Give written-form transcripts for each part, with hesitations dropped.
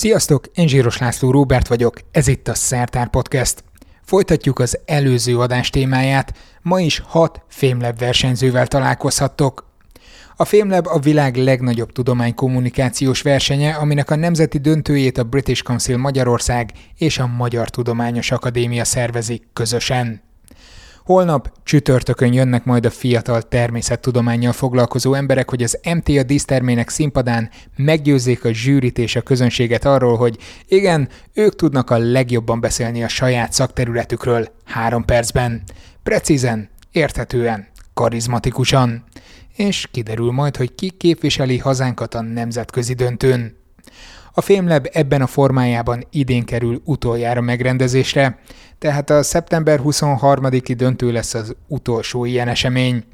Sziasztok, én Zsíros László Róbert vagyok, ez itt a Szertár Podcast. Folytatjuk az előző adás témáját, ma is 6 FameLab versenyzővel találkozhattok. A FameLab a világ legnagyobb tudománykommunikációs versenye, aminek a nemzeti döntőjét a British Council Magyarország és a Magyar Tudományos Akadémia szervezik közösen. Holnap csütörtökön jönnek majd a fiatal természettudománnyal foglalkozó emberek, hogy az MTA dísztermének színpadán meggyőzzék a zsűrit és a közönséget arról, hogy igen, ők tudnak a legjobban beszélni a saját szakterületükről 3 percben. Precízen, érthetően, karizmatikusan. És kiderül majd, hogy ki képviseli hazánkat a nemzetközi döntőn. A FameLab ebben a formájában idén kerül utoljára megrendezésre, tehát a szeptember 23-i döntő lesz az utolsó ilyen esemény.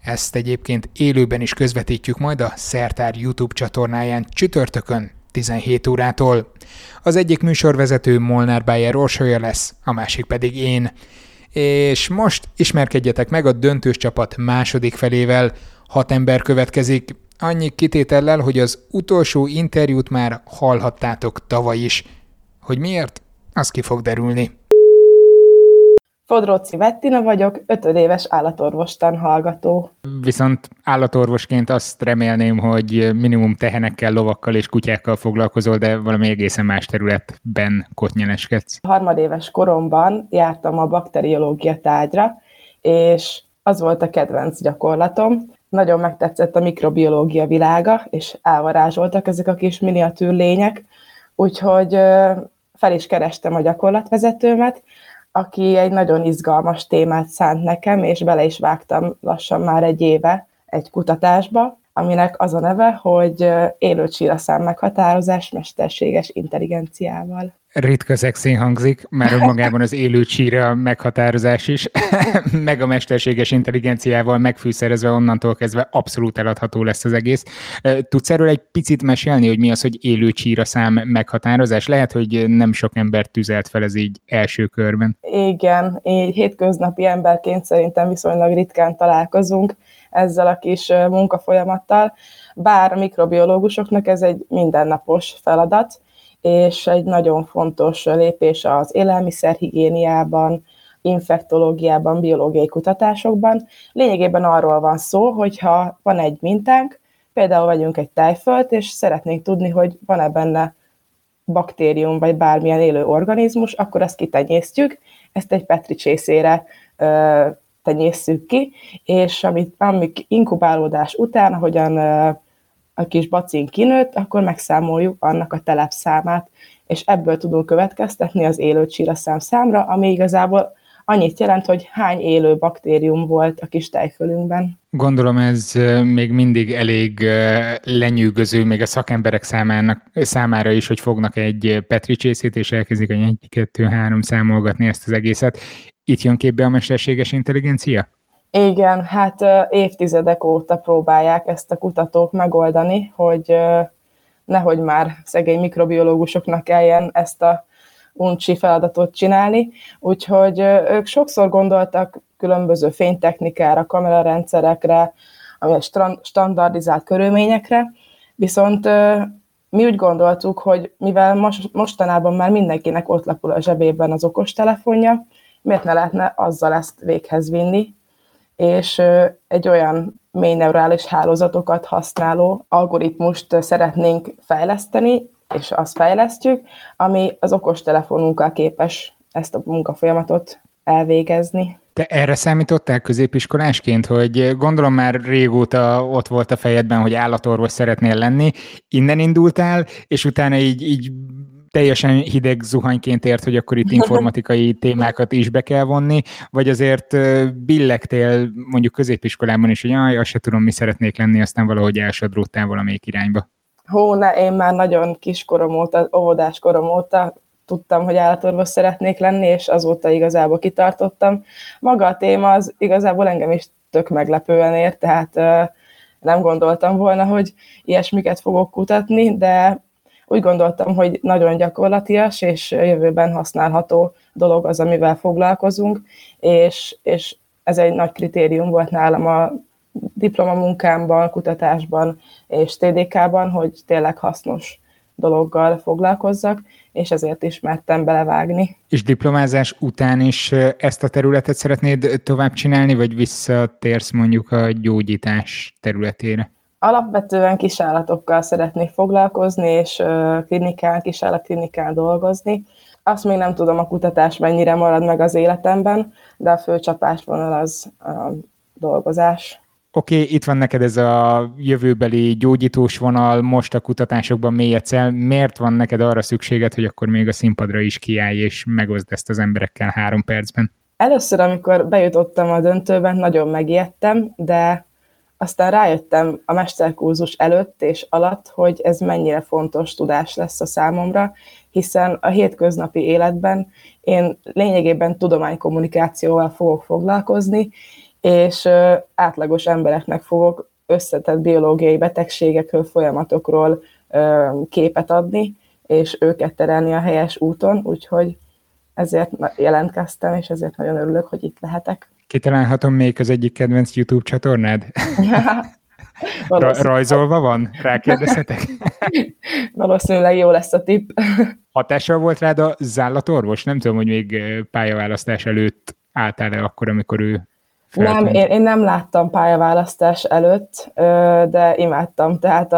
Ezt egyébként élőben is közvetítjük majd a Szertár YouTube csatornáján csütörtökön 17 órától. Az egyik műsorvezető Molnár Bajer Orsolya lesz, a másik pedig én. És most ismerkedjetek meg a döntős csapat második felével, 6 ember következik, annyi kitétellel, hogy az utolsó interjút már hallhattátok tavaly is. Hogy miért? Az ki fog derülni. Fodor Bettina vagyok, 5 éves állatorvostan hallgató. Viszont állatorvosként azt remélném, hogy minimum tehenekkel, lovakkal és kutyákkal foglalkozol, de valami egészen más területben kotnyeneskedsz. 3. éves koromban jártam a bakteriológia tárgyra, és az volt a kedvenc gyakorlatom. Nagyon megtetszett a mikrobiológia világa, és elvarázsoltak ezek a kis miniatűr lények, úgyhogy fel is kerestem a gyakorlatvezetőmet, aki egy nagyon izgalmas témát szánt nekem, és bele is vágtam lassan már 1 éve egy kutatásba, aminek az a neve, hogy élő csíraszám meghatározás mesterséges intelligenciával. Ritka szexén hangzik, már önmagában az élő csíra meghatározás is, meg a mesterséges intelligenciával megfűszerezve onnantól kezdve abszolút eladható lesz az egész. Tudsz erről egy picit mesélni, hogy mi az, hogy élő csíraszám meghatározás? Lehet, hogy nem sok ember tüzelt fel ez így első körben. Igen, így hétköznapi emberként szerintem viszonylag ritkán találkozunk ezzel a kis munkafolyamattal, bár a mikrobiológusoknak ez egy mindennapos feladat, és egy nagyon fontos lépés az élelmiszerhigiéniában, infektológiában, biológiai kutatásokban. Lényegében arról van szó, hogyha van egy mintánk, például vegyünk egy tejfölt, és szeretnénk tudni, hogy van-e benne baktérium, vagy bármilyen élő organizmus, akkor ezt kitenyésztjük, ezt egy petri csészére tenyészszük ki, és amik inkubálódás után, ahogyan a kis bacin kinőtt, akkor megszámoljuk annak a telepszámát, és ebből tudunk következtetni az élő csíraszám számra, ami igazából annyit jelent, hogy hány élő baktérium volt a kis tejfölünkben. Gondolom ez még mindig elég lenyűgöző, még a szakemberek számára is, hogy fognak egy petri csészét, és elkezdik 1, 2, 3 számolgatni ezt az egészet. Itt jön képbe a mesterséges intelligencia? Igen, hát évtizedek óta próbálják ezt a kutatók megoldani, hogy nehogy már szegény mikrobiológusoknak kelljen ezt a uncsi feladatot csinálni, úgyhogy ők sokszor gondoltak különböző fénytechnikára, kamerarendszerekre, standardizált körülményekre, viszont mi úgy gondoltuk, hogy mivel mostanában már mindenkinek ott lapul a zsebében az okostelefonja, miért ne lehetne azzal ezt véghez vinni, és egy olyan mély neurális hálózatokat használó algoritmust szeretnénk fejleszteni, és azt fejlesztjük, ami az okostelefonunkkal képes ezt a munkafolyamatot elvégezni. Te erre számítottál középiskolásként, hogy gondolom már régóta ott volt a fejedben, hogy állatorvos szeretnél lenni, innen indultál, és utána így teljesen hideg zuhanyként ért, hogy akkor itt informatikai témákat is be kell vonni, vagy azért billegtél mondjuk középiskolában is, hogy azt se tudom, mi szeretnék lenni, aztán valahogy elsodródtál valamelyik irányba. Én már nagyon kiskorom óta, óvodás korom óta tudtam, hogy állatorvos szeretnék lenni, és azóta igazából kitartottam. Maga a téma az igazából engem is tök meglepően ért, tehát nem gondoltam volna, hogy ilyesmiket fogok kutatni, de úgy gondoltam, hogy nagyon gyakorlatias és jövőben használható dolog az, amivel foglalkozunk, és ez egy nagy kritérium volt nálam a diplomamunkámban, kutatásban és TDK-ban, hogy tényleg hasznos dologgal foglalkozzak, és ezért is mertem belevágni. És diplomázás után is ezt a területet szeretnéd tovább csinálni, vagy visszatérsz mondjuk a gyógyítás területére? Alapvetően kisállatokkal szeretnék foglalkozni, és kisállatklinikán dolgozni. Azt még nem tudom, a kutatás mennyire marad meg az életemben, de a fő csapásvonal az a dolgozás. Oké, itt van neked ez a jövőbeli gyógyítós vonal, most a kutatásokban mélyedsz el. Miért van neked arra szükséged, hogy akkor még a színpadra is kiállj, és megoszd ezt az emberekkel 3 percben? Először, amikor bejutottam a döntőben, nagyon megijedtem, de aztán rájöttem a mesterkurzus előtt és alatt, hogy ez mennyire fontos tudás lesz a számomra, hiszen a hétköznapi életben én lényegében tudománykommunikációval fogok foglalkozni, és átlagos embereknek fogok összetett biológiai betegségekről, folyamatokról képet adni, és őket terelni a helyes úton, úgyhogy ezért jelentkeztem, és ezért nagyon örülök, hogy itt lehetek. Kitalálhatom még az egyik kedvenc YouTube csatornád? Ja, rajzolva van? Rákérdezhetek? Valószínűleg jó lesz a tipp. Hatással volt rád a zállatorvos? Nem tudom, hogy még pályaválasztás előtt álltál el akkor, amikor ő feltűnt. Nem, én nem láttam pályaválasztás előtt, de imádtam. Tehát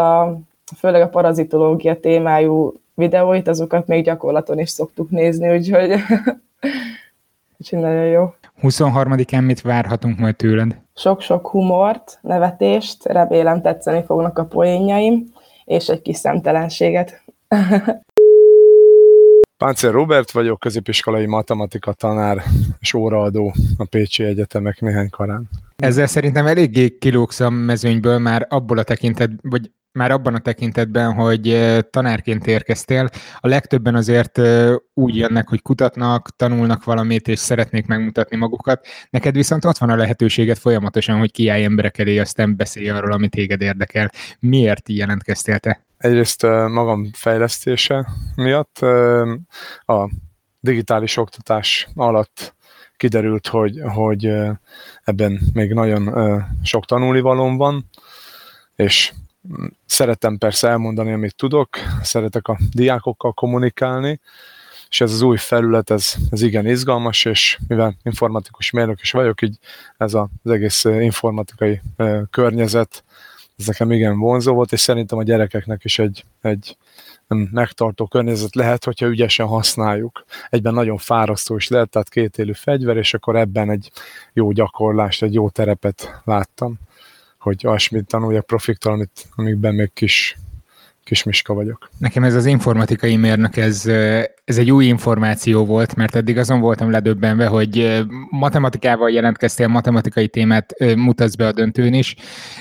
főleg a parazitológia témájú videóit, azokat még gyakorlaton is szoktuk nézni, úgyhogy nagyon jó. 23-án mit várhatunk majd tőled? Sok-sok humort, nevetést, remélem tetszeni fognak a poénjaim, és egy kis szemtelenséget. Páncer Robert vagyok, középiskolai matematika tanár és óraadó a pécsi egyetemek néhány karán. Ezzel szerintem eléggé kilógsz a mezőnyből már abban a tekintetben, hogy tanárként érkeztél. A legtöbben azért úgy jönnek, hogy kutatnak, tanulnak valamit, és szeretnék megmutatni magukat. Neked viszont ott van a lehetőséged folyamatosan, hogy kiállj emberek elé, aztán beszélj arról, ami téged érdekel. Miért jelentkeztél te? Egyrészt magam fejlesztése miatt a digitális oktatás alatt kiderült, hogy ebben még nagyon sok tanulnivalóm van, és szeretem persze elmondani, amit tudok, szeretek a diákokkal kommunikálni, és ez az új felület, ez igen izgalmas, és mivel informatikus mérnök is vagyok, így ez az egész informatikai környezet, ez nekem igen vonzó volt, és szerintem a gyerekeknek is egy megtartó környezet lehet, hogyha ügyesen használjuk. Egyben nagyon fárasztó is lehet, tehát kétélű fegyver, és akkor ebben egy jó gyakorlást, egy jó terepet láttam, hogy olyasmit tanuljak profiktól, amikben még kis miska vagyok. Nekem ez az informatikai mérnök, ez egy új információ volt, mert eddig azon voltam ledöbbenve, hogy matematikával jelentkeztél, matematikai témát mutatsz be a döntőn is,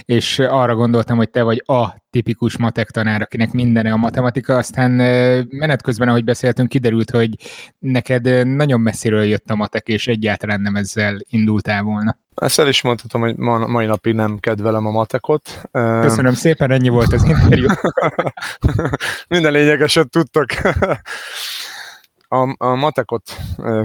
és arra gondoltam, hogy te vagy a tipikus matek tanár, akinek mindene a matematika, aztán menet közben, ahogy beszéltünk, kiderült, hogy neked nagyon messziről jött a matek, és egyáltalán nem ezzel indultál volna. Ezt el is mondhatom, hogy mai napig nem kedvelem a matekot. Köszönöm szépen, ennyi volt az interjú. Minden lényegeset tudtak. A matekot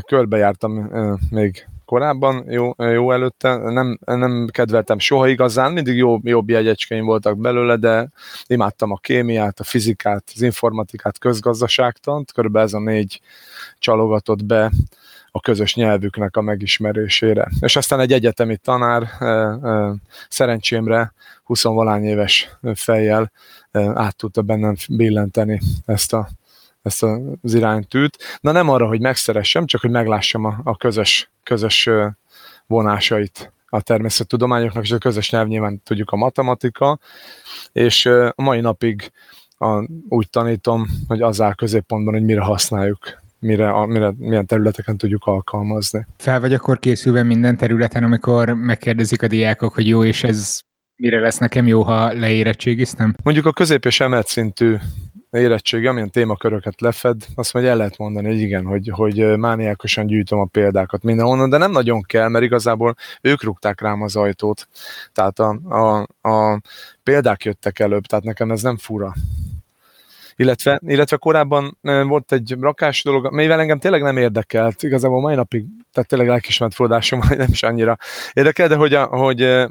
körbejártam még korábban, jó előtte. Nem kedveltem soha igazán, mindig jobb jegyecskeim voltak belőle, de imádtam a kémiát, a fizikát, az informatikát, közgazdaságtant. Körülbelül ez a 4 csalogatott be a közös nyelvüknek a megismerésére. És aztán egy egyetemi tanár szerencsémre 20-valány éves fejjel át tudta bennem billenteni ezt az iránytűt. Na nem arra, hogy megszeressem, csak hogy meglássam a közös vonásait a természettudományoknak, és a közös nyelv nyilván tudjuk a matematika, és a mai napig úgy tanítom, hogy az áll középpontban, hogy mire használjuk, milyen területeken tudjuk alkalmazni. Fel vagy akkor készülve minden területen, amikor megkérdezik a diákok, hogy jó, és ez mire lesz nekem jó, ha leérettségiztem? Mondjuk a közép és emelt szintű érettségi, amilyen témaköröket lefed, azt mondja, el lehet mondani, hogy igen, hogy mániákosan gyűjtöm a példákat mindenhonnan, de nem nagyon kell, mert igazából ők rúgták rám az ajtót. Tehát a példák jöttek előbb, tehát nekem ez nem fura. Illetve korábban volt egy rakás dolog, mivel engem tényleg nem érdekelt, igazából mai napig, tehát tényleg lelkismert fordásom, nem is annyira érdekel, de hogy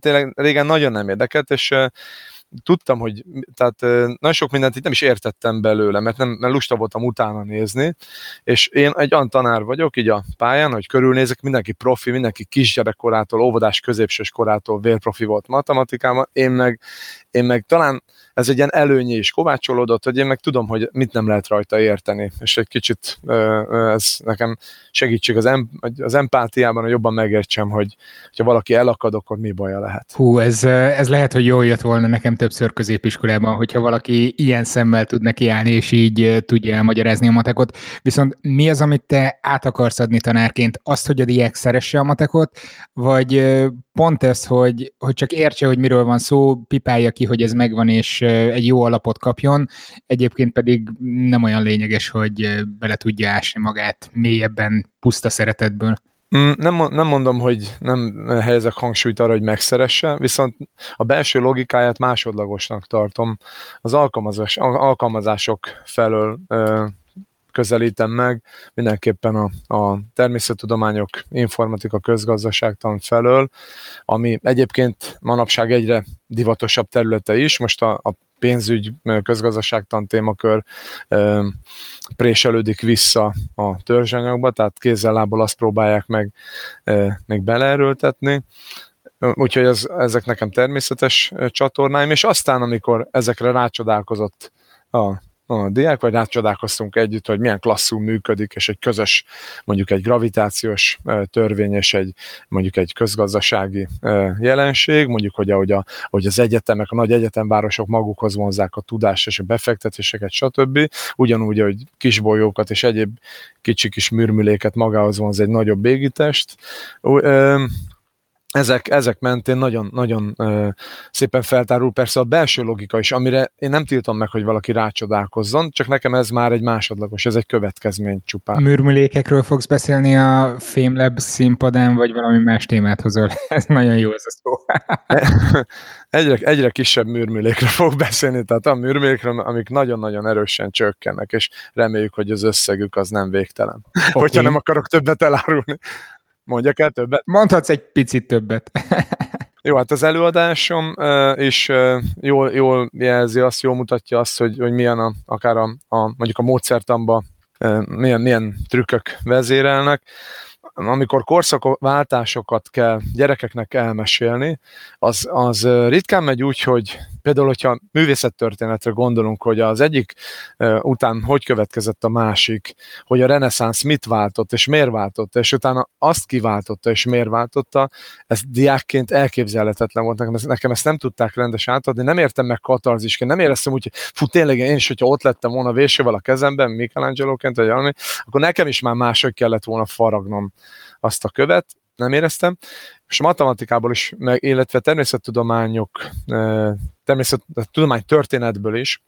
tényleg régen nagyon nem érdekelt, és tudtam, hogy tehát nagyon sok mindent itt nem is értettem belőle, mert lusta voltam utána nézni, és én egy olyan tanár vagyok így a pályán, hogy körülnézek, mindenki profi, mindenki kisgyerekkorától, óvodás középsős korától vérprofi volt matematikában, én meg talán ez egy ilyen előnye is kovácsolódott, hogy én meg tudom, hogy mit nem lehet rajta érteni, és egy kicsit ez nekem segítség az empátiában, hogy jobban megértsem, hogy ha valaki elakad, akkor mi baja lehet. Hú, ez lehet, hogy jól jött volna nekem többször középiskolában, hogyha valaki ilyen szemmel tud nekiállni, és így tudja elmagyarázni a matekot. Viszont mi az, amit te át akarsz adni tanárként? Azt, hogy a diák szeresse a matekot, vagy pont ez, hogy csak értse, hogy miről van szó, pipálja ki, hogy ez megvan, és egy jó alapot kapjon, egyébként pedig nem olyan lényeges, hogy bele tudja ásni magát mélyebben, puszta szeretetből. Nem mondom, hogy nem helyezek hangsúlyt arra, hogy megszeresse, viszont a belső logikáját másodlagosnak tartom. Az alkalmazások felől közelítem meg, mindenképpen a természettudományok, informatika, közgazdaságtan felől, ami egyébként manapság egyre divatosabb területe is, most a pénzügy, közgazdaságtan témakör préselődik vissza a törzsanyagba, tehát kézzel-lábbal azt próbálják meg még beleerőltetni. Úgyhogy ezek nekem természetes csatornáim, és aztán, amikor ezekre rácsodálkozott a diák, vagy rácsodálkoztunk együtt, hogy milyen klasszul működik, és egy közös, mondjuk egy gravitációs törvény, és egy közgazdasági jelenség, mondjuk, hogy ahogy az egyetemek, a nagy egyetemvárosok magukhoz vonzzák a tudást és a befektetéseket, stb. Ugyanúgy, hogy kisbolyókat és egyéb kicsi kis műrmüléket magához vonz egy nagyobb égitest. Ezek mentén nagyon-nagyon szépen feltárul persze a belső logika is, amire én nem tiltom meg, hogy valaki rácsodálkozzon, csak nekem ez már egy másodlagos, ez egy következmény csupán. Műrmülékekről fogsz beszélni a FameLab színpadán, vagy valami más témát hozol? Ez nagyon jó ez a szó. Egyre kisebb műrmülékről fog beszélni, tehát a műrmülékről, amik nagyon-nagyon erősen csökkennek, és reméljük, hogy az összegük az nem végtelen. Okay. Hogyha nem akarok többet elárulni. Mondjak el többet? Mondhatsz egy picit többet. Jó, hát az előadásom is jól jelzi azt, jól mutatja azt, hogy milyen akár mondjuk a módszertanban milyen trükkök vezérelnek. Amikor korszakváltásokat kell gyerekeknek elmesélni, az ritkán megy úgy, hogy például, hogyha művészettörténetre gondolunk, hogy az egyik után hogy következett a másik, hogy a reneszánsz mit váltott, és miért váltotta, és utána azt kiváltotta, és miért váltotta, ez diákként elképzelhetetlen volt nekem, ezt nem tudták rendesen átadni, nem értem meg katarzisként, nem éreztem úgy, hogy tényleg én is, hogyha ott lettem volna vésővel a kezemben, Michelangelo-ként, vagy valami, akkor nekem is már máshogy kellett volna faragnom azt a követ, nem éreztem, és matematikából is, illetve természettudomány történetből is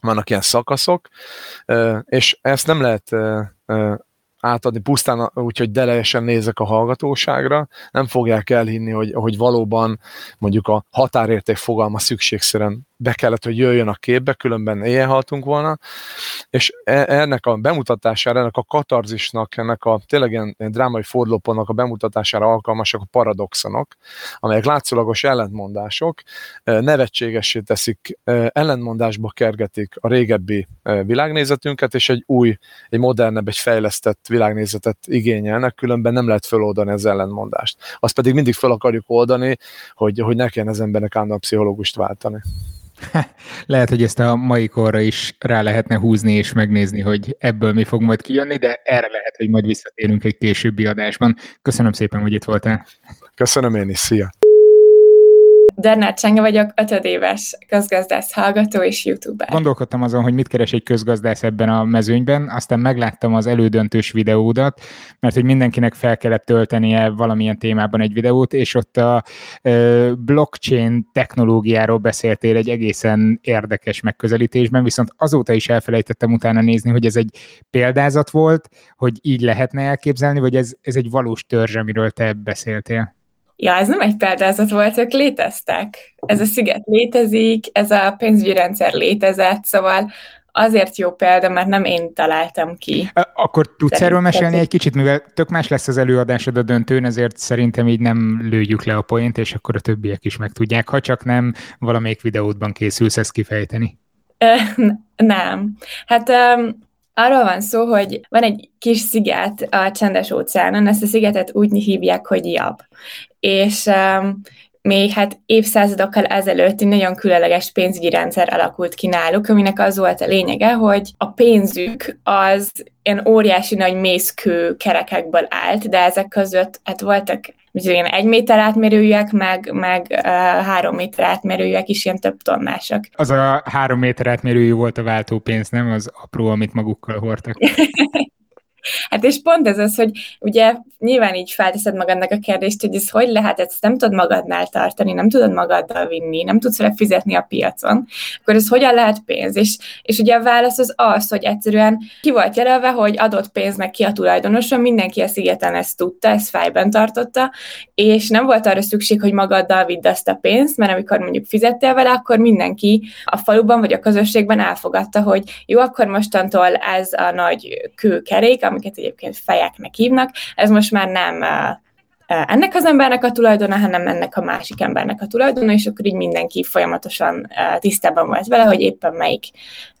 vannak ilyen szakaszok, és ezt nem lehet átadni pusztán, úgyhogy delejesen nézek a hallgatóságra, nem fogják elhinni, hogy valóban mondjuk a határérték fogalma szükségszerűen be kellett, hogy jöjjön a képbe, különben éjjel haltunk volna, és ennek a bemutatására, ennek a katarzisnak, ennek a tényleg ilyen drámai fordulópontnak a bemutatására alkalmasak a paradoxonok, amelyek látszólagos ellentmondások, nevetségessé teszik, ellentmondásba kergetik a régebbi világnézetünket, és egy modernebb, egy fejlesztett világnézetet igényelnek, különben nem lehet feloldani az ellentmondást. Azt pedig mindig fel akarjuk oldani, hogy ne kelljen az embernek állandóan pszichológust váltani. Lehet, hogy ezt a mai korra is rá lehetne húzni és megnézni, hogy ebből mi fog majd kijönni, de erre lehet, hogy majd visszatérünk egy későbbi adásban. Köszönöm szépen, hogy itt voltál. Köszönöm én is, szia! Dernár Csenga vagyok, 5. éves közgazdász hallgató és youtuber. Gondolkodtam azon, hogy mit keres egy közgazdász ebben a mezőnyben, aztán megláttam az elődöntős videódat, mert hogy mindenkinek fel kellett töltenie valamilyen témában egy videót, és ott a blockchain technológiáról beszéltél egy egészen érdekes megközelítésben, viszont azóta is elfelejtettem utána nézni, hogy ez egy példázat volt, hogy így lehetne elképzelni, vagy ez egy valós törzs, amiről te beszéltél? Ja, ez nem egy példázat volt, ők léteztek. Ez a sziget létezik, ez a pénzügyi rendszer létezett, szóval Azért jó példa, mert nem én találtam ki. Akkor tudsz erről mesélni egy kicsit, mivel tök más lesz az előadásod a döntőn, ezért szerintem így nem lőjük le a poént, és akkor a többiek is megtudják, ha csak nem valamelyik videódban készülsz ezt kifejteni. Nem. Hát arról van szó, hogy van egy kis sziget a Csendes-óceánon, ezt a szigetet úgy hívják, hogy Jab. És még évszázadokkal ezelőtt egy nagyon különleges pénzügyi rendszer alakult ki náluk, aminek az volt a lényege, hogy a pénzük az ilyen óriási nagy mészkő kerekekből állt, de ezek között voltak ilyen 1 méter átmérőjűek, meg 3 méter átmérőjűek is, ilyen több tonnások. Az a 3 méter átmérőjű volt a váltópénz, nem? Az apró, amit magukkal hordtak. Hát és pont ez az, hogy ugye nyilván így felteszed magadnak a kérdést, hogy ez hogy lehet, ezt nem tudod magadnál tartani, nem tudod magaddal vinni, nem tudsz vele fizetni a piacon, akkor ez hogyan lehet pénz? És ugye a válasz az az, hogy egyszerűen ki volt jelölve, hogy adott pénznek ki a tulajdonosa, mindenki a szigeten ezt tudta, ezt fejben tartotta, és nem volt arra szükség, hogy magaddal vidd azt a pénzt, mert amikor mondjuk fizettél vele, akkor mindenki a faluban vagy a közösségben elfogadta, hogy jó, akkor mostantól ez a nagy kőkerék, amiket egyébként fejeknek hívnak, ez most már nem ennek az embernek a tulajdona, hanem ennek a másik embernek a tulajdona, és akkor így mindenki folyamatosan tisztában volt vele, hogy éppen melyik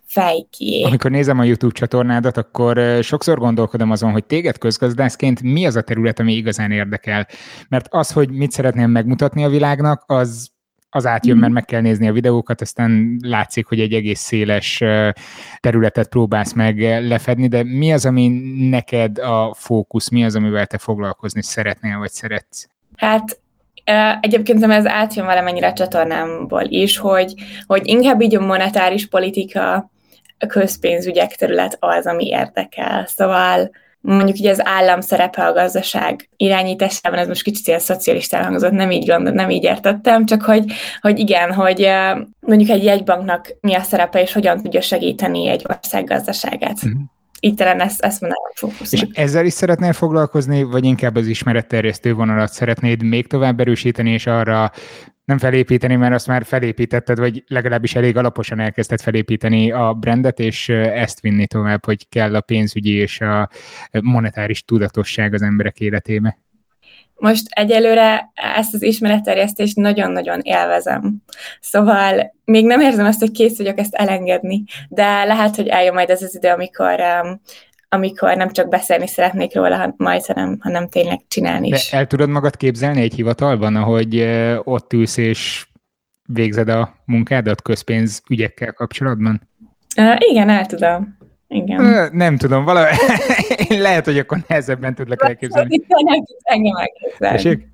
fej kié. Amikor nézem a YouTube csatornádat, akkor sokszor gondolkodom azon, hogy téged közgazdászként mi az a terület, ami igazán érdekel. Mert az, hogy mit szeretném megmutatni a világnak, az átjön, mert meg kell nézni a videókat, aztán látszik, hogy egy egész széles területet próbálsz meg lefedni, de mi az, ami neked a fókusz, mi az, amivel te foglalkozni szeretnél, vagy szeretsz? Hát egyébként ez átjön valamennyire a csatornámból is, hogy inkább így a monetáris politika, a közpénzügyek terület az, ami érdekel. Szóval mondjuk ugye az állam szerepe a gazdaság irányításában, ez most kicsit ilyen szocialista elhangzott, nem így értettem, csak hogy igen, hogy mondjuk egy jegybanknak mi a szerepe, és hogyan tudja segíteni egy ország gazdaságát. Mm-hmm. Így talán ezt mondanám fókusznak. És ezzel is szeretnél foglalkozni, vagy inkább az ismeretterjesztő vonalat szeretnéd még tovább erősíteni, és arra nem felépíteni, mert azt már felépítetted, vagy legalábbis elég alaposan elkezdted felépíteni a brandet, és ezt vinni tovább, hogy kell a pénzügyi és a monetáris tudatosság az emberek életébe? Most egyelőre ezt az ismeretterjesztést nagyon-nagyon élvezem. Szóval még nem érzem azt, hogy kész vagyok ezt elengedni, de lehet, hogy eljön majd az idő, amikor nem csak beszélni szeretnék róla, majd, hanem tényleg csinálni is. De el tudod magad képzelni egy hivatalban, ahogy ott ülsz és végzed a munkádat közpénz ügyekkel kapcsolatban? Igen, el tudom. Igen. Nem tudom, valahogy lehet, hogy akkor nehezebben tudlak elképzelni. Nem tudsz engem elképzelni.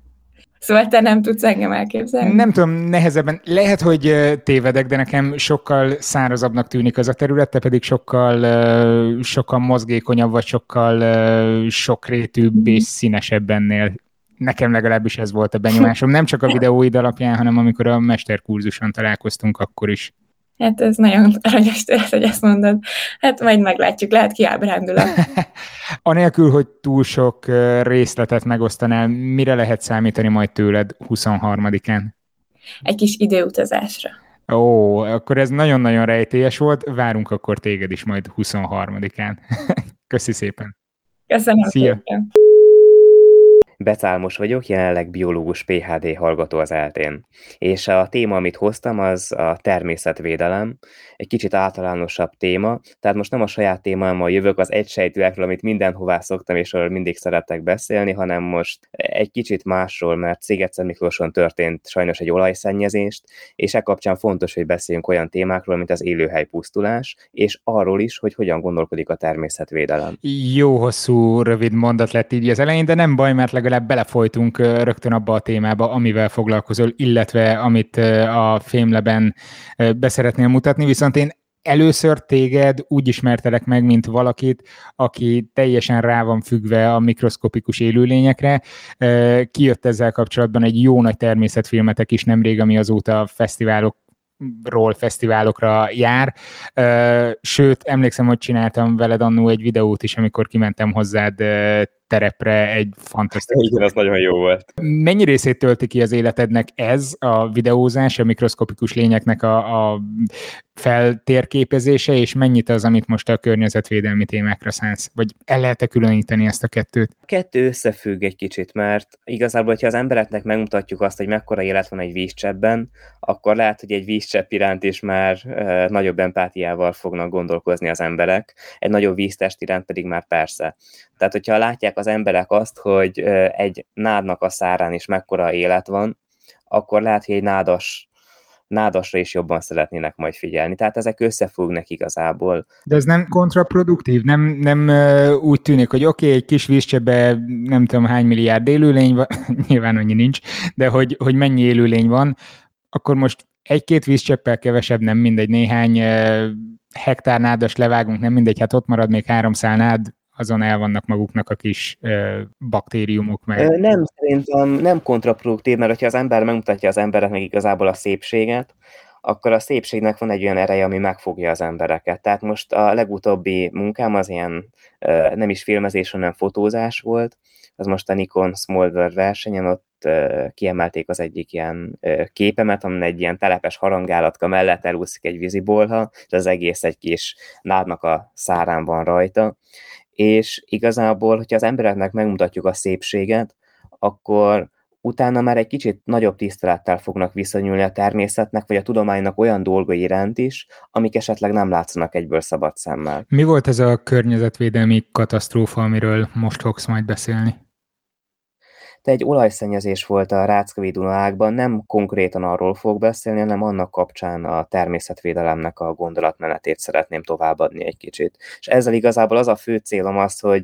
Szóval te nem tudsz engem elképzelni? Nem tudom, nehezebben. Lehet, hogy tévedek, de nekem sokkal szárazabbnak tűnik az a terület, te pedig sokkal mozgékonyabb, vagy sokkal sokrétűbb és színesebb ennél. Nekem legalábbis ez volt a benyomásom. Nem csak a videóid alapján, hanem amikor a mesterkurzuson találkoztunk, akkor is. Hát ez nagyon aranyos tőled, hogy ezt mondod. Hát majd meglátjuk, lehet kiábrándulok. Anélkül, hogy túl sok részletet megosztanál, mire lehet számítani majd tőled 23-án? Egy kis időutazásra. Ó, akkor ez nagyon-nagyon rejtélyes volt. Várunk akkor téged is majd 23-án. Köszi szépen. Köszönöm. Szia. Szépen. Becálmos vagyok, jelenleg biológus PhD hallgató az ELTÉN. És a téma, amit hoztam, az a természetvédelem, egy kicsit általánosabb téma, tehát most nem a saját témámmal jövök, az egysejtűekről, amit mindenhová szoktam, és arról mindig szeretek beszélni, hanem most egy kicsit másról, mert Szigetszentmiklóson történt sajnos egy olajszennyezést, és e kapcsán fontos, hogy beszéljünk olyan témákról, mint az élőhelypusztulás, és arról is, hogy hogyan gondolkodik a természetvédelem. Jó hosszú, rövid mondat lett így az elején, de nem baj, mert legalább belefolytunk rögtön abba a témába, amivel foglalkozol, illetve amit a FameLab-en beszeretnél mutatni, viszont én először téged úgy ismertelek meg, mint valakit, aki teljesen rá van függve a mikroszkopikus élőlényekre. Kijött ezzel kapcsolatban egy jó nagy természetfilmetek is nemrég, ami azóta fesztiválokra jár. Sőt, emlékszem, hogy csináltam veled annó egy videót is, amikor kimentem hozzád terepre egy fantasztikus... Igen, ez nagyon jó volt. Mennyi részét tölti ki az életednek ez a videózás, a mikroszkopikus lényeknek a feltérképezése, és mennyit az, amit most a környezetvédelmi témákra szánsz? Vagy el lehet-e különíteni ezt a kettőt? A kettő összefügg egy kicsit, mert igazából, hogyha az embereknek megmutatjuk azt, hogy mekkora élet van egy vízcseppben, akkor lehet, hogy egy vízcsepp iránt is már nagyobb empátiával fognak gondolkozni az emberek, egy nagyobb víztest iránt pedig már persze. Tehát, hogyha látják az emberek azt, hogy egy nádnak a szárán is mekkora élet van, akkor lehet, hogy egy nádasra is jobban szeretnének majd figyelni. Tehát ezek összefüggnek igazából. De ez nem kontraproduktív? Nem úgy tűnik, hogy oké, egy kis vízcseppbe nem tudom hány milliárd élőlény van, nyilván annyi nincs, de hogy mennyi élőlény van, akkor most egy-két vízcseppel kevesebb, nem mindegy, néhány hektár nádas levágunk, nem mindegy, hát ott marad még 300 nád, azon el vannak maguknak a kis baktériumok. Meg. Nem, szerintem nem kontraproduktív, mert hogyha az ember megmutatja az embereknek igazából a szépséget, akkor a szépségnek van egy olyan ereje, ami megfogja az embereket. Tehát most a legutóbbi munkám az ilyen nem is filmezés, hanem fotózás volt. Az most a Nikon Small World versenyen, ott kiemelték az egyik ilyen képemet, amin egy ilyen telepes harangálatka mellett elúszik egy vízibolha, és az egész egy kis nádnak a szárán van rajta. És igazából, hogyha az embereknek megmutatjuk a szépséget, akkor utána már egy kicsit nagyobb tisztelettel fognak viszonyulni a természetnek, vagy a tudománynak olyan dolgai iránt is, amik esetleg nem látszanak egyből szabad szemmel. Mi volt ez a környezetvédelmi katasztrófa, amiről most fogsz majd beszélni? Egy olajszennyezés volt a Ráckevei-Duna-ágban, nem konkrétan arról fog beszélni, hanem annak kapcsán a természetvédelemnek a gondolatmenetét szeretném továbbadni egy kicsit. És ezzel igazából az a fő célom az, hogy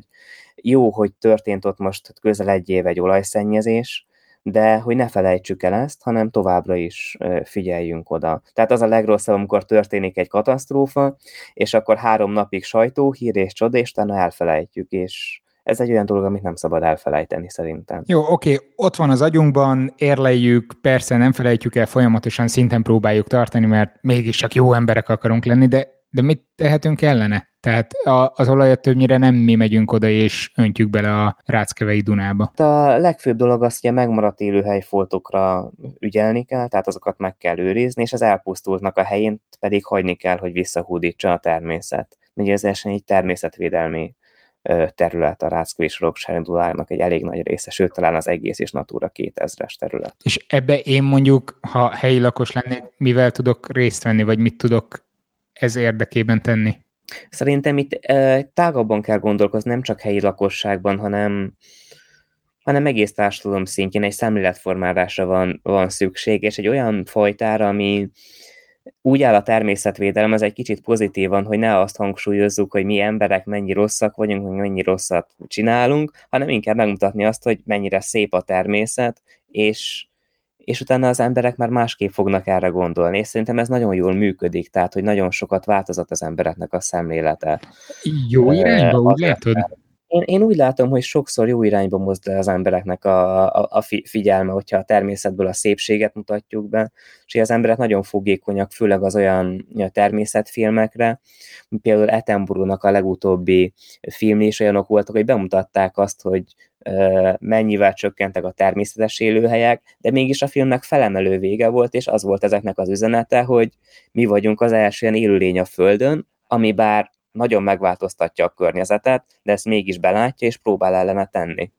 jó, hogy történt ott most közel egy év egy olajszennyezés, de hogy ne felejtsük el ezt, hanem továbbra is figyeljünk oda. Tehát az a legrosszabb, amikor történik egy katasztrófa, és akkor 3 napig sajtó, hír és csoda, és utána elfelejtjük, és ez egy olyan dolog, amit nem szabad elfelejteni szerintem. Jó, oké, ott van az agyunkban, érleljük, persze nem felejtjük el, folyamatosan szinten próbáljuk tartani, mert mégis csak jó emberek akarunk lenni, de mit tehetünk ellene? Tehát az olajat többnyire nem mi megyünk oda és öntjük bele a Ráckevei-Dunába. A legfőbb dolog az, hogy a megmaradt élőhelyfoltokra ügyelni kell, tehát azokat meg kell őrizni, és az elpusztultnak a helyén pedig hagyni kell, hogy visszahódítsa a természet. Ugye ez egy természetvédelmi terület, a Ráckevei-Duna-ágnak egy elég nagy része, sőt, talán az egész is Natura 2000-es terület. És ebbe én mondjuk, ha helyi lakos lennék, mivel tudok részt venni, vagy mit tudok ez érdekében tenni? Szerintem itt tágabban kell gondolkozni, nem csak helyi lakosságban, hanem egész társadalom szintjén egy szemléletformálásra van szükség, és egy olyan fajtára, ami úgy áll a természetvédelem, ez egy kicsit pozitívan, hogy ne azt hangsúlyozzuk, hogy mi emberek mennyi rosszak vagyunk, hogy mennyi rosszat csinálunk, hanem inkább megmutatni azt, hogy mennyire szép a természet, és utána az emberek már másképp fognak erre gondolni, és szerintem ez nagyon jól működik, tehát hogy nagyon sokat változott az embereknek a szemlélete. Jó irányba, úgy látod? Én úgy látom, hogy sokszor jó irányba mozdul az embereknek a figyelme, hogyha a természetből a szépséget mutatjuk be, és az emberek nagyon fogékonyak, főleg az olyan természetfilmekre, például Attenborough-nak a legutóbbi filmje is olyanok voltak, hogy bemutatták azt, hogy mennyivel csökkentek a természetes élőhelyek, de mégis a filmnek felemelő vége volt, és az volt ezeknek az üzenete, hogy mi vagyunk az első ilyen élőlény a Földön, ami bár nagyon megváltoztatja a környezetet, de ezt mégis belátja, és próbál ellene tenni.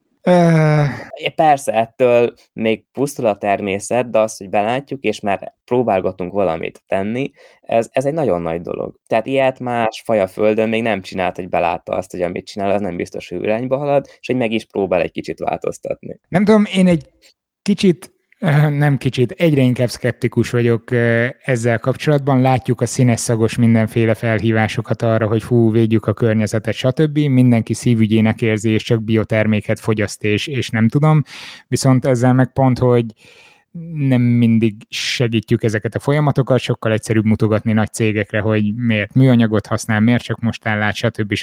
Persze, ettől még pusztul a természet, de az, hogy belátjuk, és már próbálgatunk valamit tenni, ez egy nagyon nagy dolog. Tehát ilyet más faj a Földön még nem csinált, hogy belátta azt, hogy amit csinál, az nem biztos, hogy irányba halad, és hogy meg is próbál egy kicsit változtatni. Nem tudom, én egy kicsit, nem kicsit, egyre inkább szkeptikus vagyok ezzel kapcsolatban. Látjuk a színes szagos mindenféle felhívásokat arra, hogy hú, védjük a környezetet, stb. Mindenki szívügyének érzi, és csak bioterméket fogyaszt, és nem tudom. Viszont ezzel meg pont, hogy nem mindig segítjük ezeket a folyamatokat, sokkal egyszerűbb mutogatni nagy cégekre, hogy miért műanyagot használ, miért csak most ellát, stb.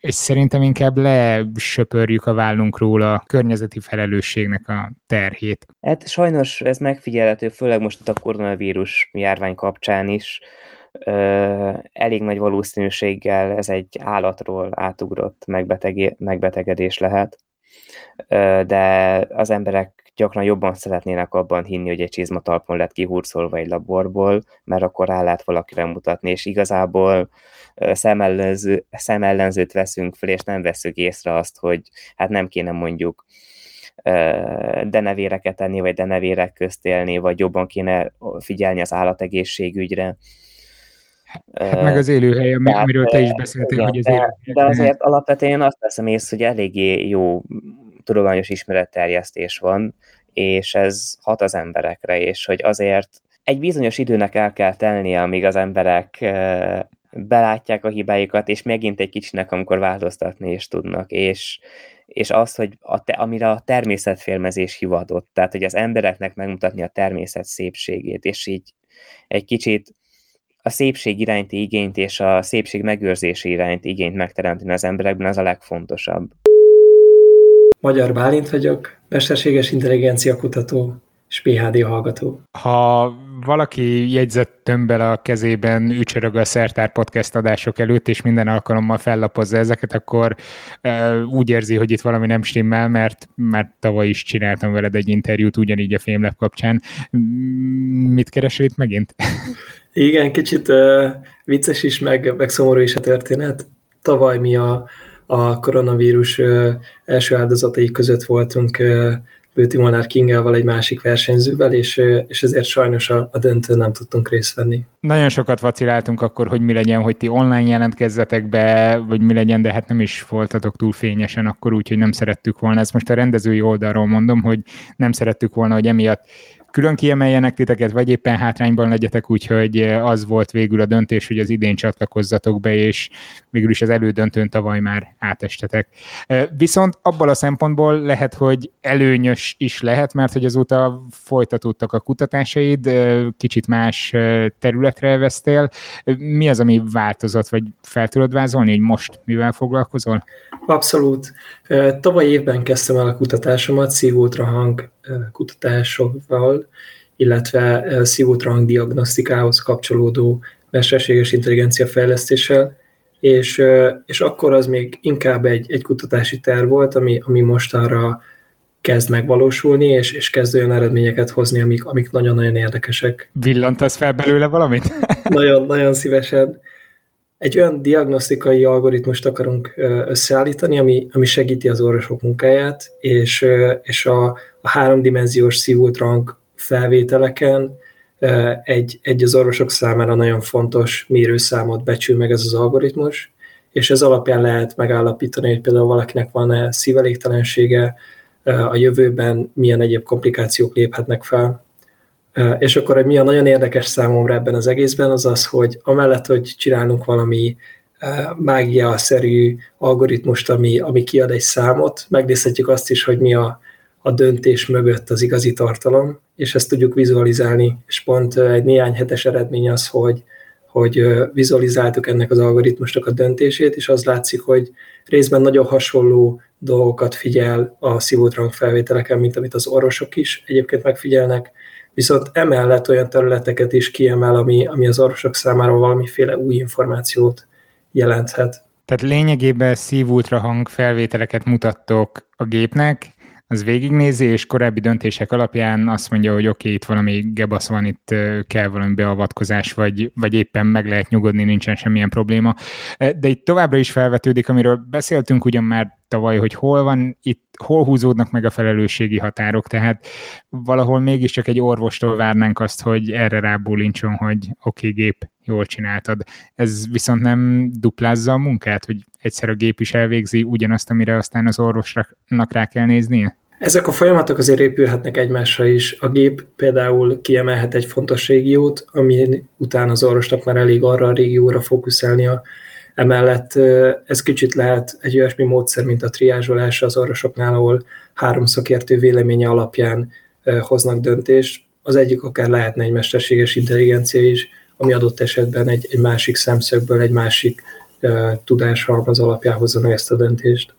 És szerintem inkább lesöpörjük a vállunkról a környezeti felelősségnek a terhét. Hát sajnos ez megfigyelhető, főleg most a koronavírus járvány kapcsán is, elég nagy valószínűséggel ez egy állatról átugrott megbetegedés lehet, de az emberek gyakran jobban szeretnének abban hinni, hogy egy csizmatalpon lett kihurcolva egy laborból, mert akkor rá lehet valakire mutatni, és igazából szemellenzőt veszünk fel, és nem veszük észre azt, hogy hát nem kéne mondjuk denevéreket enni, vagy denevérek közt élni, vagy jobban kéne figyelni az állategészségügyre. Hát meg az élőhelyen, amiről te is beszéltél, igen, hogy az élőhelyen. De azért alapvetően azt veszem észre, hogy eléggé jó tudományos ismeretterjesztés van, és ez hat az emberekre, és hogy azért egy bizonyos időnek el kell tennie, amíg az emberek belátják a hibáikat, és megint egy kicsinek, amikor változtatni is tudnak, és az, hogy amire a természetfilmezés hivatott, tehát hogy az embereknek megmutatni a természet szépségét, és így egy kicsit a szépség iránti igényt és a szépség megőrzési iránti igényt megteremteni az emberekben, az a legfontosabb. Magyar Bálint vagyok, mesterséges intelligencia kutató és PhD hallgató. Ha valaki jegyzett tömbbel a kezében ücsörög a Szertár Podcast adások előtt, és minden alkalommal fellapozza ezeket, akkor úgy érzi, hogy itt valami nem stimmel, mert már tavaly is csináltam veled egy interjút, ugyanígy a FameLab kapcsán. Mit keresel itt megint? Igen, kicsit vicces is, meg szomorú is a történet. Tavaly mi a koronavírus első áldozatai között voltunk Bőti Molnár Kingával, egy másik versenyzővel, és ezért sajnos a döntőn nem tudtunk részt venni. Nagyon sokat vaciláltunk akkor, hogy mi legyen, hogy ti online jelentkezzetek be, vagy mi legyen, de hát nem is voltatok túl fényesen akkor, úgyhogy nem szerettük volna. Ezt most a rendezői oldalról mondom, hogy nem szerettük volna, hogy emiatt külön kiemeljenek titeket, vagy éppen hátrányban legyetek, úgyhogy az volt végül a döntés, hogy az idén csatlakozzatok be, és végül is az elődöntőn tavaly már átestetek. Viszont abban a szempontból lehet, hogy előnyös is lehet, mert hogy azóta folytatódtak a kutatásaid, kicsit más területre vesztél. Mi az, ami változott, vagy fel tudod vázolni, hogy most mivel foglalkozol? Abszolút. Tavaly évben kezdtem el a kutatásomat szívultrahang kutatásokval, illetve szívultrahang diagnosztikához kapcsolódó mesterséges intelligencia fejlesztéssel, és akkor az még inkább egy kutatási terv volt, ami mostanra kezd megvalósulni, és kezd olyan eredményeket hozni, amik nagyon-nagyon érdekesek. Villantasz fel belőle valamit? Nagyon-nagyon szívesen. Egy olyan diagnosztikai algoritmust akarunk összeállítani, ami segíti az orvosok munkáját, és a háromdimenziós szívultrahang felvételeken egy az orvosok számára nagyon fontos mérőszámot becsül meg ez az algoritmus, és ez alapján lehet megállapítani, hogy például valakinek van-e szívelégtelensége, a jövőben milyen egyéb komplikációk léphetnek fel. És akkor, hogy mi a nagyon érdekes számomra ebben az egészben, az az, hogy amellett, hogy csinálunk valami mágiaszerű algoritmust, ami kiad egy számot, megnézhetjük azt is, hogy mi a döntés mögött az igazi tartalom, és ezt tudjuk vizualizálni, és pont egy néhány hetes eredmény az, hogy vizualizáltuk ennek az algoritmusnak a döntését, és az látszik, hogy részben nagyon hasonló dolgokat figyel a szívultrahang felvételeken, mint amit az orvosok is egyébként megfigyelnek, viszont emellett olyan területeket is kiemel, ami az orvosok számára valamiféle új információt jelenthet. Tehát lényegében szívultrahang felvételeket mutattok a gépnek, az végignézi, és korábbi döntések alapján azt mondja, hogy oké, itt valami gebasz van, itt kell valami beavatkozás, vagy éppen meg lehet nyugodni, nincsen semmilyen probléma. De itt továbbra is felvetődik, amiről beszéltünk ugyan már tavaly, hogy hol van itt, hol húzódnak meg a felelősségi határok, tehát valahol mégiscsak egy orvostól várnánk azt, hogy erre rábólincson, hogy oké, gép, jól csináltad. Ez viszont nem duplázza a munkát, hogy egyszer a gép is elvégzi ugyanazt, amire aztán az orvosnak rá kell néznie? Ezek a folyamatok azért épülhetnek egymásra is. A gép például kiemelhet egy fontos régiót, ami utána az orvosnak már elég arra a régióra fókuszálnia. Emellett ez kicsit lehet egy olyasmi módszer, mint a triázsolás az orvosoknál, ahol három szakértő véleménye alapján hoznak döntést. Az egyik akár lehetne egy mesterséges intelligencia is, ami adott esetben egy másik szemszögből, egy másik tudáshalmaz alapján hozzanak ezt a döntést.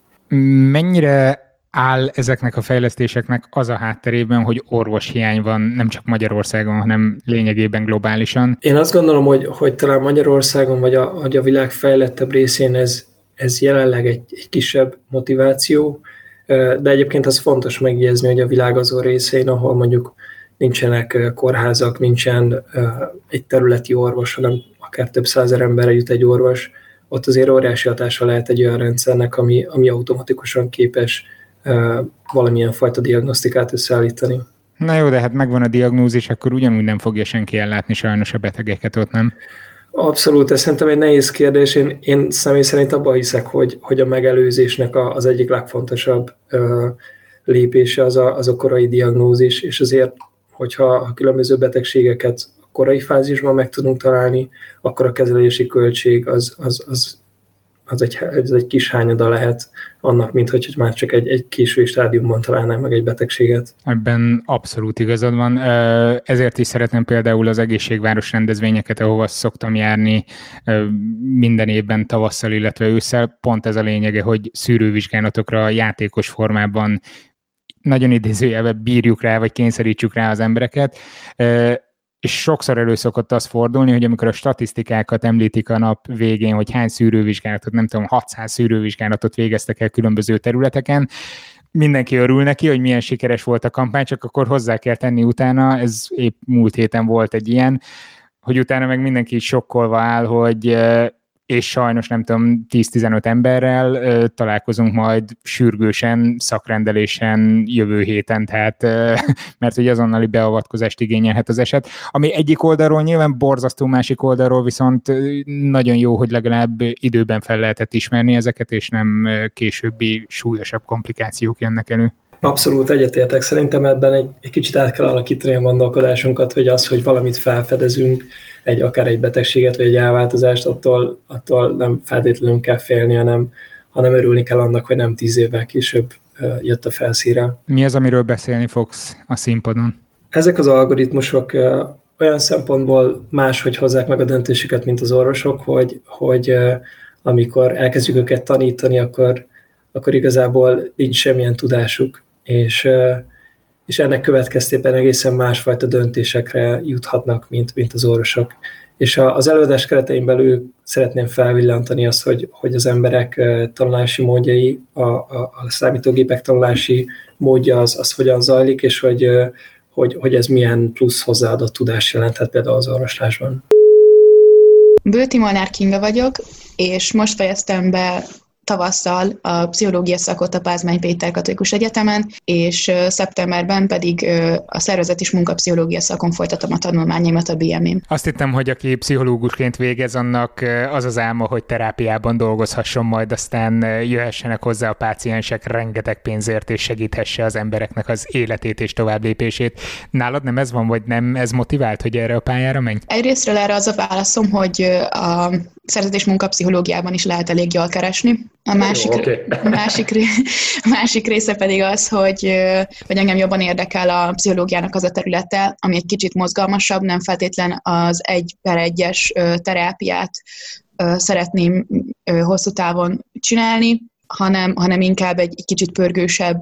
Mennyire áll ezeknek a fejlesztéseknek az a hátterében, hogy orvoshiány van nem csak Magyarországon, hanem lényegében globálisan? Én azt gondolom, hogy talán Magyarországon vagy a világ fejlettebb részén ez jelenleg egy kisebb motiváció, de egyébként az fontos megjegyezni, hogy a világ azon részein, ahol mondjuk nincsenek kórházak, nincsen egy területi orvos, hanem akár több százer emberre jut egy orvos, ott azért óriási hatása lehet egy olyan rendszernek, ami automatikusan képes valamilyen fajta diagnosztikát összeállítani. Na jó, de hát megvan a diagnózis, akkor ugyanúgy nem fogja senki ellátni sajnos a betegeket ott, nem? Abszolút, ez szerintem egy nehéz kérdés. Én személy szerint abban hiszek, hogy a megelőzésnek az egyik legfontosabb lépése az a korai diagnózis, és azért, hogyha a különböző betegségeket a korai fázisban meg tudunk találni, akkor a kezelési költség az egy kis hányada lehet annak, mint hogy már csak egy késői stádiumban találnánk meg egy betegséget. Ebben abszolút igazad van. Ezért is szeretném például az egészségváros rendezvényeket, ahova szoktam járni minden évben tavasszal, illetve ősszel. Pont ez a lényege, hogy szűrővizsgálatokra játékos formában nagyon idézőjelben bírjuk rá, vagy kényszerítsük rá az embereket. És sokszor elő szokott az fordulni, hogy amikor a statisztikákat említik a nap végén, hogy hány szűrővizsgálatot, nem tudom, 600 szűrővizsgálatot végeztek el különböző területeken, mindenki örül neki, hogy milyen sikeres volt a kampány, csak akkor hozzá kell tenni utána, ez épp múlt héten volt egy ilyen, hogy utána meg mindenki sokkolva áll, hogy és sajnos nem tudom, 10-15 emberrel találkozunk majd sürgősen, szakrendelésen jövő héten, tehát mert hogy azonnali beavatkozást igényelhet az eset. Ami egyik oldalról nyilván borzasztó, másik oldalról viszont nagyon jó, hogy legalább időben fel lehetett ismerni ezeket, és nem későbbi súlyosabb komplikációk jönnek elő. Abszolút egyetértek. Szerintem ebben egy kicsit át kell alakítani a gondolkodásunkat, hogy az, hogy valamit felfedezünk, akár egy betegséget, vagy egy elváltozást, attól nem feltétlenül kell félni, hanem örülni kell annak, hogy nem 10 évvel később jött a felszínre. Mi az, amiről beszélni fogsz a színpadon? Ezek az algoritmusok olyan szempontból máshogy hozzák meg a döntésüket, mint az orvosok, hogy amikor elkezdjük őket tanítani, akkor igazából nincs semmilyen tudásuk, és ennek következtében egészen másfajta döntésekre juthatnak, mint az orvosok. És az előadás keretein belül szeretném felvillantani azt, hogy az emberek tanulási módjai, a számítógépek tanulási módja az hogyan zajlik, és hogy ez milyen plusz hozzáadott tudás jelenthet például az orvoslásban. Bőti Molnár Kinga vagyok, és most fejeztem be tavasszal a pszichológia szakot a Pázmány Péter Katolikus Egyetemen, és szeptemberben pedig a szervezet és munkapszichológia szakon folytatom a tanulmányaimat a BM-én. Azt hittem, hogy aki pszichológusként végez, annak az az álma, hogy terápiában dolgozhasson majd, aztán jöhessenek hozzá a páciensek rengeteg pénzért, és segíthesse az embereknek az életét és továbblépését. Nálad nem ez van, vagy nem ez motivált, hogy erre a pályára menj? Egyrésztről erre az a válaszom, hogy a szervezet és munkapszichológiában is lehet elég jól keresni. A másik része pedig az, hogy engem jobban érdekel a pszichológiának az a területe, ami egy kicsit mozgalmasabb, nem feltétlen az 1:1-es terápiát szeretném hosszú távon csinálni, hanem inkább egy kicsit pörgősebb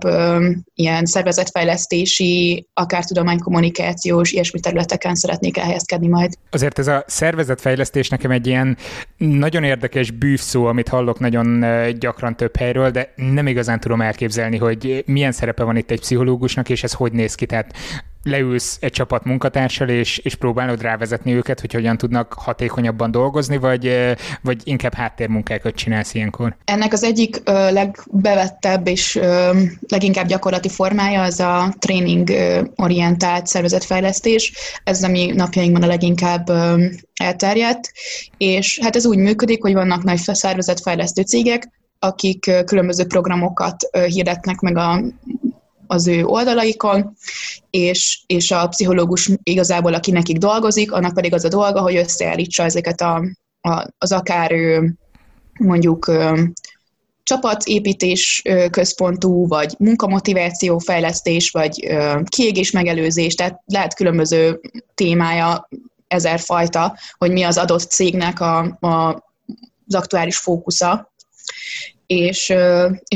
ilyen szervezetfejlesztési, akár tudománykommunikációs, ilyesmi területeken szeretnék elhelyezkedni majd. Azért ez a szervezetfejlesztés nekem egy ilyen nagyon érdekes bűvszó, amit hallok nagyon gyakran több helyről, de nem igazán tudom elképzelni, hogy milyen szerepe van itt egy pszichológusnak, és ez hogy néz ki, tehát leülsz egy csapat munkatársal, és próbálod rávezetni őket, hogy hogyan tudnak hatékonyabban dolgozni, vagy inkább háttérmunkákat csinálsz ilyenkor? Ennek az egyik legbevettebb és leginkább gyakorlati formája az a training orientált szervezetfejlesztés. Ez, ami napjainkban a leginkább elterjedt, és hát ez úgy működik, hogy vannak nagy szervezetfejlesztő cégek, akik különböző programokat hirdetnek meg az ő oldalaikon, és a pszichológus igazából, aki nekik dolgozik, annak pedig az a dolga, hogy összeállítsa ezeket az akár mondjuk csapatépítés központú, vagy munkamotiváció fejlesztés, vagy kiégés megelőzés, tehát lehet különböző témája, 1000 fajta, hogy mi az adott cégnek az aktuális fókusza. és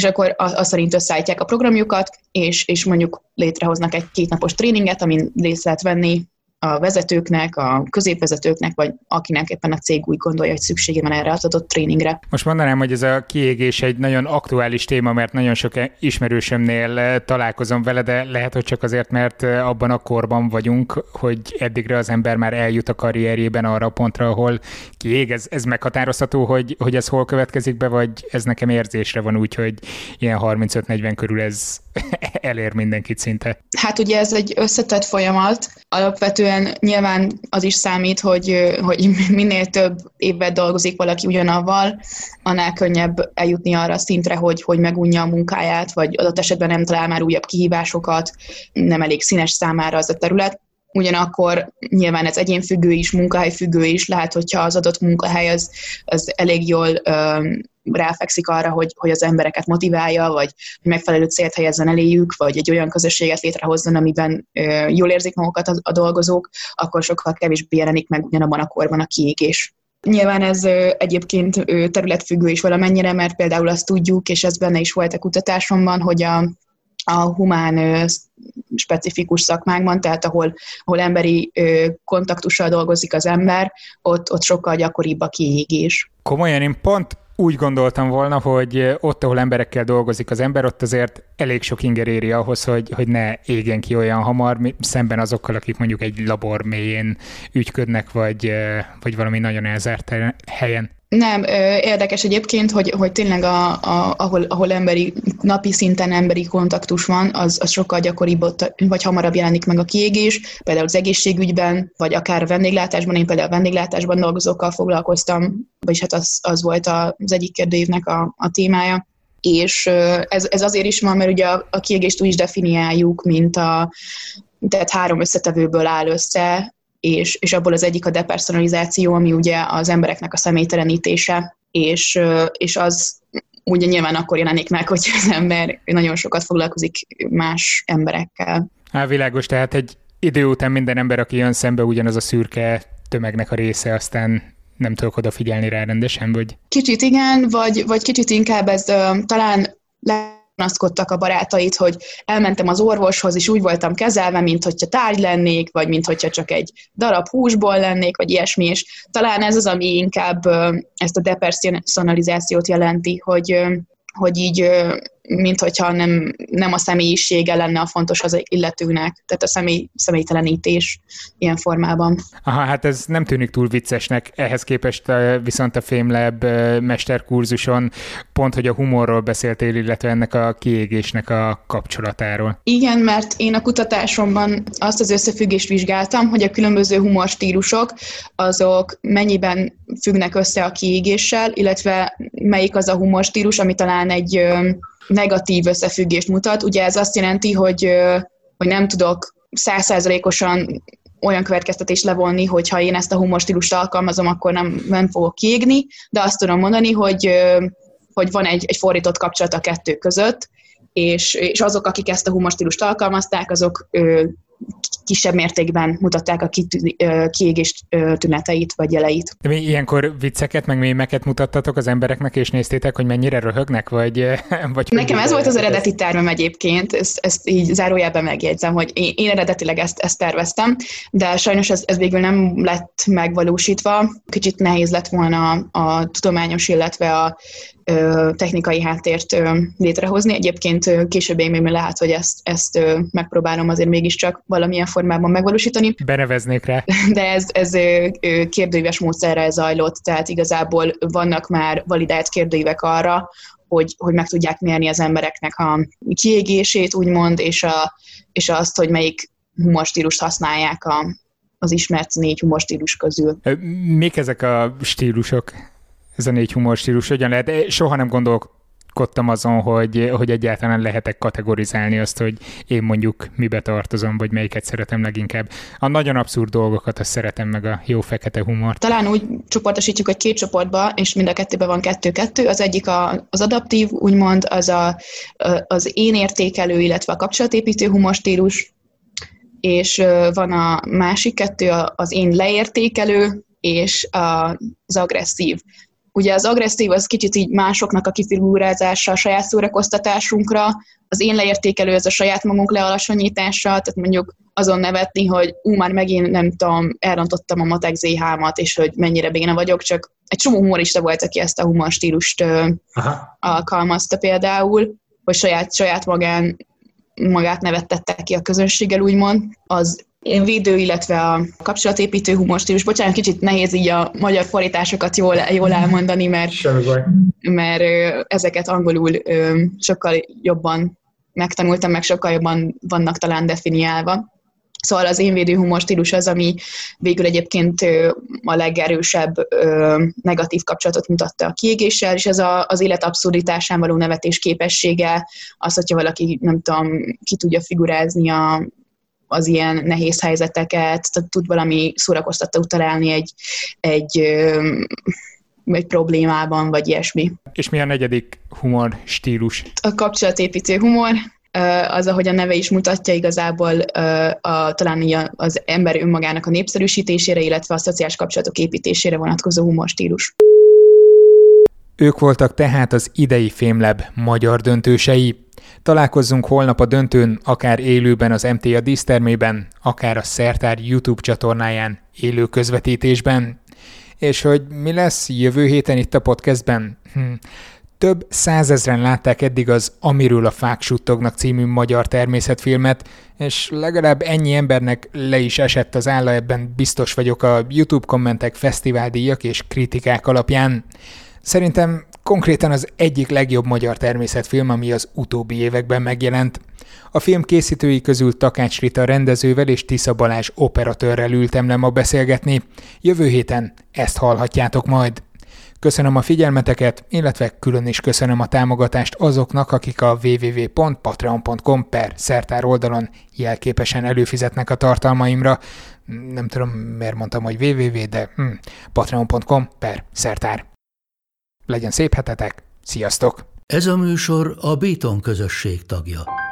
akkor azt szerint összeállítják a programjukat, és mondjuk létrehoznak egy kétnapos tréninget, amin részt lehet venni a vezetőknek, a középvezetőknek, vagy akinek éppen a cég úgy gondolja, hogy szüksége van erre az adott tréningre. Most mondanám, hogy ez a kiégés egy nagyon aktuális téma, mert nagyon sok ismerősömnél találkozom vele, de lehet, hogy csak azért, mert abban a korban vagyunk, hogy eddigre az ember már eljut a karrierjében arra a pontra, ahol kiég. Ez meghatározható, hogy ez hol következik be, vagy ez nekem érzésre van úgy, hogy ilyen 35-40 körül ez elér mindenkit szinte. Hát ugye ez egy összetett folyamat. Alapvetően nyilván az is számít, hogy minél több évet dolgozik valaki ugyanavval, annál könnyebb eljutni arra a szintre, hogy megunja a munkáját, vagy adott esetben nem talál már újabb kihívásokat, nem elég színes számára az a terület. Ugyanakkor nyilván ez egyénfüggő is, munkahelyfüggő is, lehet, hogyha az adott munkahely az elég jól ráfekszik arra, hogy az embereket motiválja, vagy megfelelő célt helyezzen eléjük, vagy egy olyan közösséget létrehozzon, amiben jól érzik magukat a dolgozók, akkor sokkal kevésbé jelenik meg ugyanabban a korban a kiégés. Nyilván ez egyébként területfüggő is valamennyire, mert például azt tudjuk, és ez benne is volt a kutatásomban, hogy a humán specifikus szakmákban, tehát ahol emberi kontaktussal dolgozik az ember, ott sokkal gyakoribb a kiégés. Komolyan, én pont úgy gondoltam volna, hogy ott, ahol emberekkel dolgozik az ember, ott azért elég sok inger éri ahhoz, hogy ne égjen ki olyan hamar, szemben azokkal, akik mondjuk egy labor mélyén ügyködnek, vagy valami nagyon elzárt helyen. Nem, érdekes egyébként, hogy tényleg ahol emberi, napi szinten emberi kontaktus van, az sokkal gyakoribb, vagy hamarabb jelenik meg a kiégés, például az egészségügyben, vagy akár a vendéglátásban, én például a vendéglátásban dolgozókkal foglalkoztam, vagyis hát az volt az egyik kérdőívnek a témája. És ez azért is van, mert ugye a kiégést úgy is definiáljuk, mint tehát 3 összetevőből áll össze, és abból az egyik a depersonalizáció, ami ugye az embereknek a személytelenítése, és az ugye nyilván akkor jelenik meg, hogy az ember nagyon sokat foglalkozik más emberekkel. Világos, tehát egy idő után minden ember, aki jön szembe, ugyanaz a szürke tömegnek a része, aztán nem tudok odafigyelni rá rendesen, vagy? Kicsit igen, vagy kicsit inkább ez talán panaszkodtak a barátait, hogy elmentem az orvoshoz, és úgy voltam kezelve, mint hogyha tárgy lennék, vagy mint hogyha csak egy darab húsból lennék, vagy ilyesmi, és talán ez az, ami inkább ezt a depersonalizációt jelenti, hogy így, mint hogyha nem a személyisége lenne a fontos az illetőnek, tehát a személytelenítés ilyen formában. Hát ez nem tűnik túl viccesnek, ehhez képest viszont a FameLab mesterkurzuson pont, hogy a humorról beszéltél, illetve ennek a kiégésnek a kapcsolatáról. Igen, mert én a kutatásomban azt az összefüggést vizsgáltam, hogy a különböző humorstílusok azok mennyiben függnek össze a kiégéssel, illetve melyik az a humorstílus, ami talán egy negatív összefüggést mutat. Ugye ez azt jelenti, hogy nem tudok 100%-osan olyan következtetést levonni, hogy ha én ezt a humorstílust alkalmazom, akkor nem fogok kiégni, de azt tudom mondani, hogy van egy fordított kapcsolat a kettő között, és azok, akik ezt a humorstílust alkalmazták, azok kisebb mértékben mutatták a kiégés tüneteit vagy jeleit. De mi ilyenkor vicceket, meg mémeket mutattatok az embereknek, és néztétek, hogy mennyire röhögnek, vagy nekem ez volt az eredeti tervem egyébként, ezt így zárójelben megjegyzem, hogy én eredetileg ezt terveztem, de sajnos ez végül nem lett megvalósítva. Kicsit nehéz lett volna a tudományos, illetve a technikai háttért létrehozni. Egyébként később én még lehet, hogy ezt megpróbálom azért mégiscsak valamilyen formában megvalósítani. Beneveznék rá. De ez kérdőíves módszerrel zajlott, tehát igazából vannak már validált kérdőívek arra, hogy meg tudják mérni az embereknek a kiégését, úgymond, és azt, hogy melyik humorstílust használják az ismert 4 humorstílus közül. Mik ezek a stílusok? Ez a 4 humorstílus, hogyan lehet? Soha nem gondolkodtam azon, hogy egyáltalán lehetek kategorizálni azt, hogy én mondjuk mibe tartozom, vagy melyiket szeretem leginkább. A nagyon abszurd dolgokat azt szeretem, meg a jó fekete humort. Talán úgy csoportosítjuk, hogy 2 csoportba, és mind a 2-ben van 2-2. Az egyik az adaptív, úgymond, az én értékelő, illetve a kapcsolatépítő humorstílus, és van a másik 2, az én leértékelő, és az agresszív. Ugye az agresszív az kicsit így másoknak a kifigurázása a saját szórakoztatásunkra, az én leértékelő az a saját magunk lealacsonyítása, tehát mondjuk azon nevetni, hogy már megint nem tudom, elrontottam a matek ZH-mat, és hogy mennyire béna vagyok, csak egy csomó humorista volt, aki ezt a humor stílust alkalmazta például, hogy magát nevettette ki a közönséggel, úgymond. Az én védő, illetve a kapcsolatépítő humorstílus. Bocsánat, kicsit nehéz így a magyar fordításokat jól elmondani, mert ezeket angolul sokkal jobban megtanultam, meg sokkal jobban vannak talán definiálva. Szóval az én védő humorstílus az, ami végül egyébként a legerősebb negatív kapcsolatot mutatta a kiégéssel, és ez az élet abszurditásán való nevetés képessége, az, hogyha valaki, nem tudom, ki tudja figurázni az ilyen nehéz helyzeteket, tud valami szórakoztatót találni egy problémában, vagy ilyesmi. És mi a negyedik humor stílus? A kapcsolatépítő humor, az, ahogy a neve is mutatja, igazából talán az ember önmagának a népszerűsítésére, illetve a szociális kapcsolatok építésére vonatkozó humor stílus. Ők voltak tehát az idei FameLab magyar döntősei. Találkozzunk holnap a döntőn, akár élőben az MTA dísztermében, akár a Szertár YouTube csatornáján élő közvetítésben. És hogy mi lesz jövő héten itt a podcastben? Több 100 000-en látták eddig az Amiről a fák suttognak című magyar természetfilmet, és legalább ennyi embernek le is esett az álla, ebben biztos vagyok a YouTube kommentek, fesztiváldíjak és kritikák alapján. Szerintem konkrétan az egyik legjobb magyar természetfilm, ami az utóbbi években megjelent. A film készítői közül Takács Rita rendezővel és Tisza Balázs operatőrrel ültem le ma beszélgetni. Jövő héten ezt hallhatjátok majd. Köszönöm a figyelmeteket, illetve külön is köszönöm a támogatást azoknak, akik a www.patreon.com/szertár oldalon jelképesen előfizetnek a tartalmaimra. Nem tudom, miért mondtam, hogy www, de patreon.com/szertár. Legyen szép hetetek, sziasztok! Ez a műsor a Béton közösség tagja.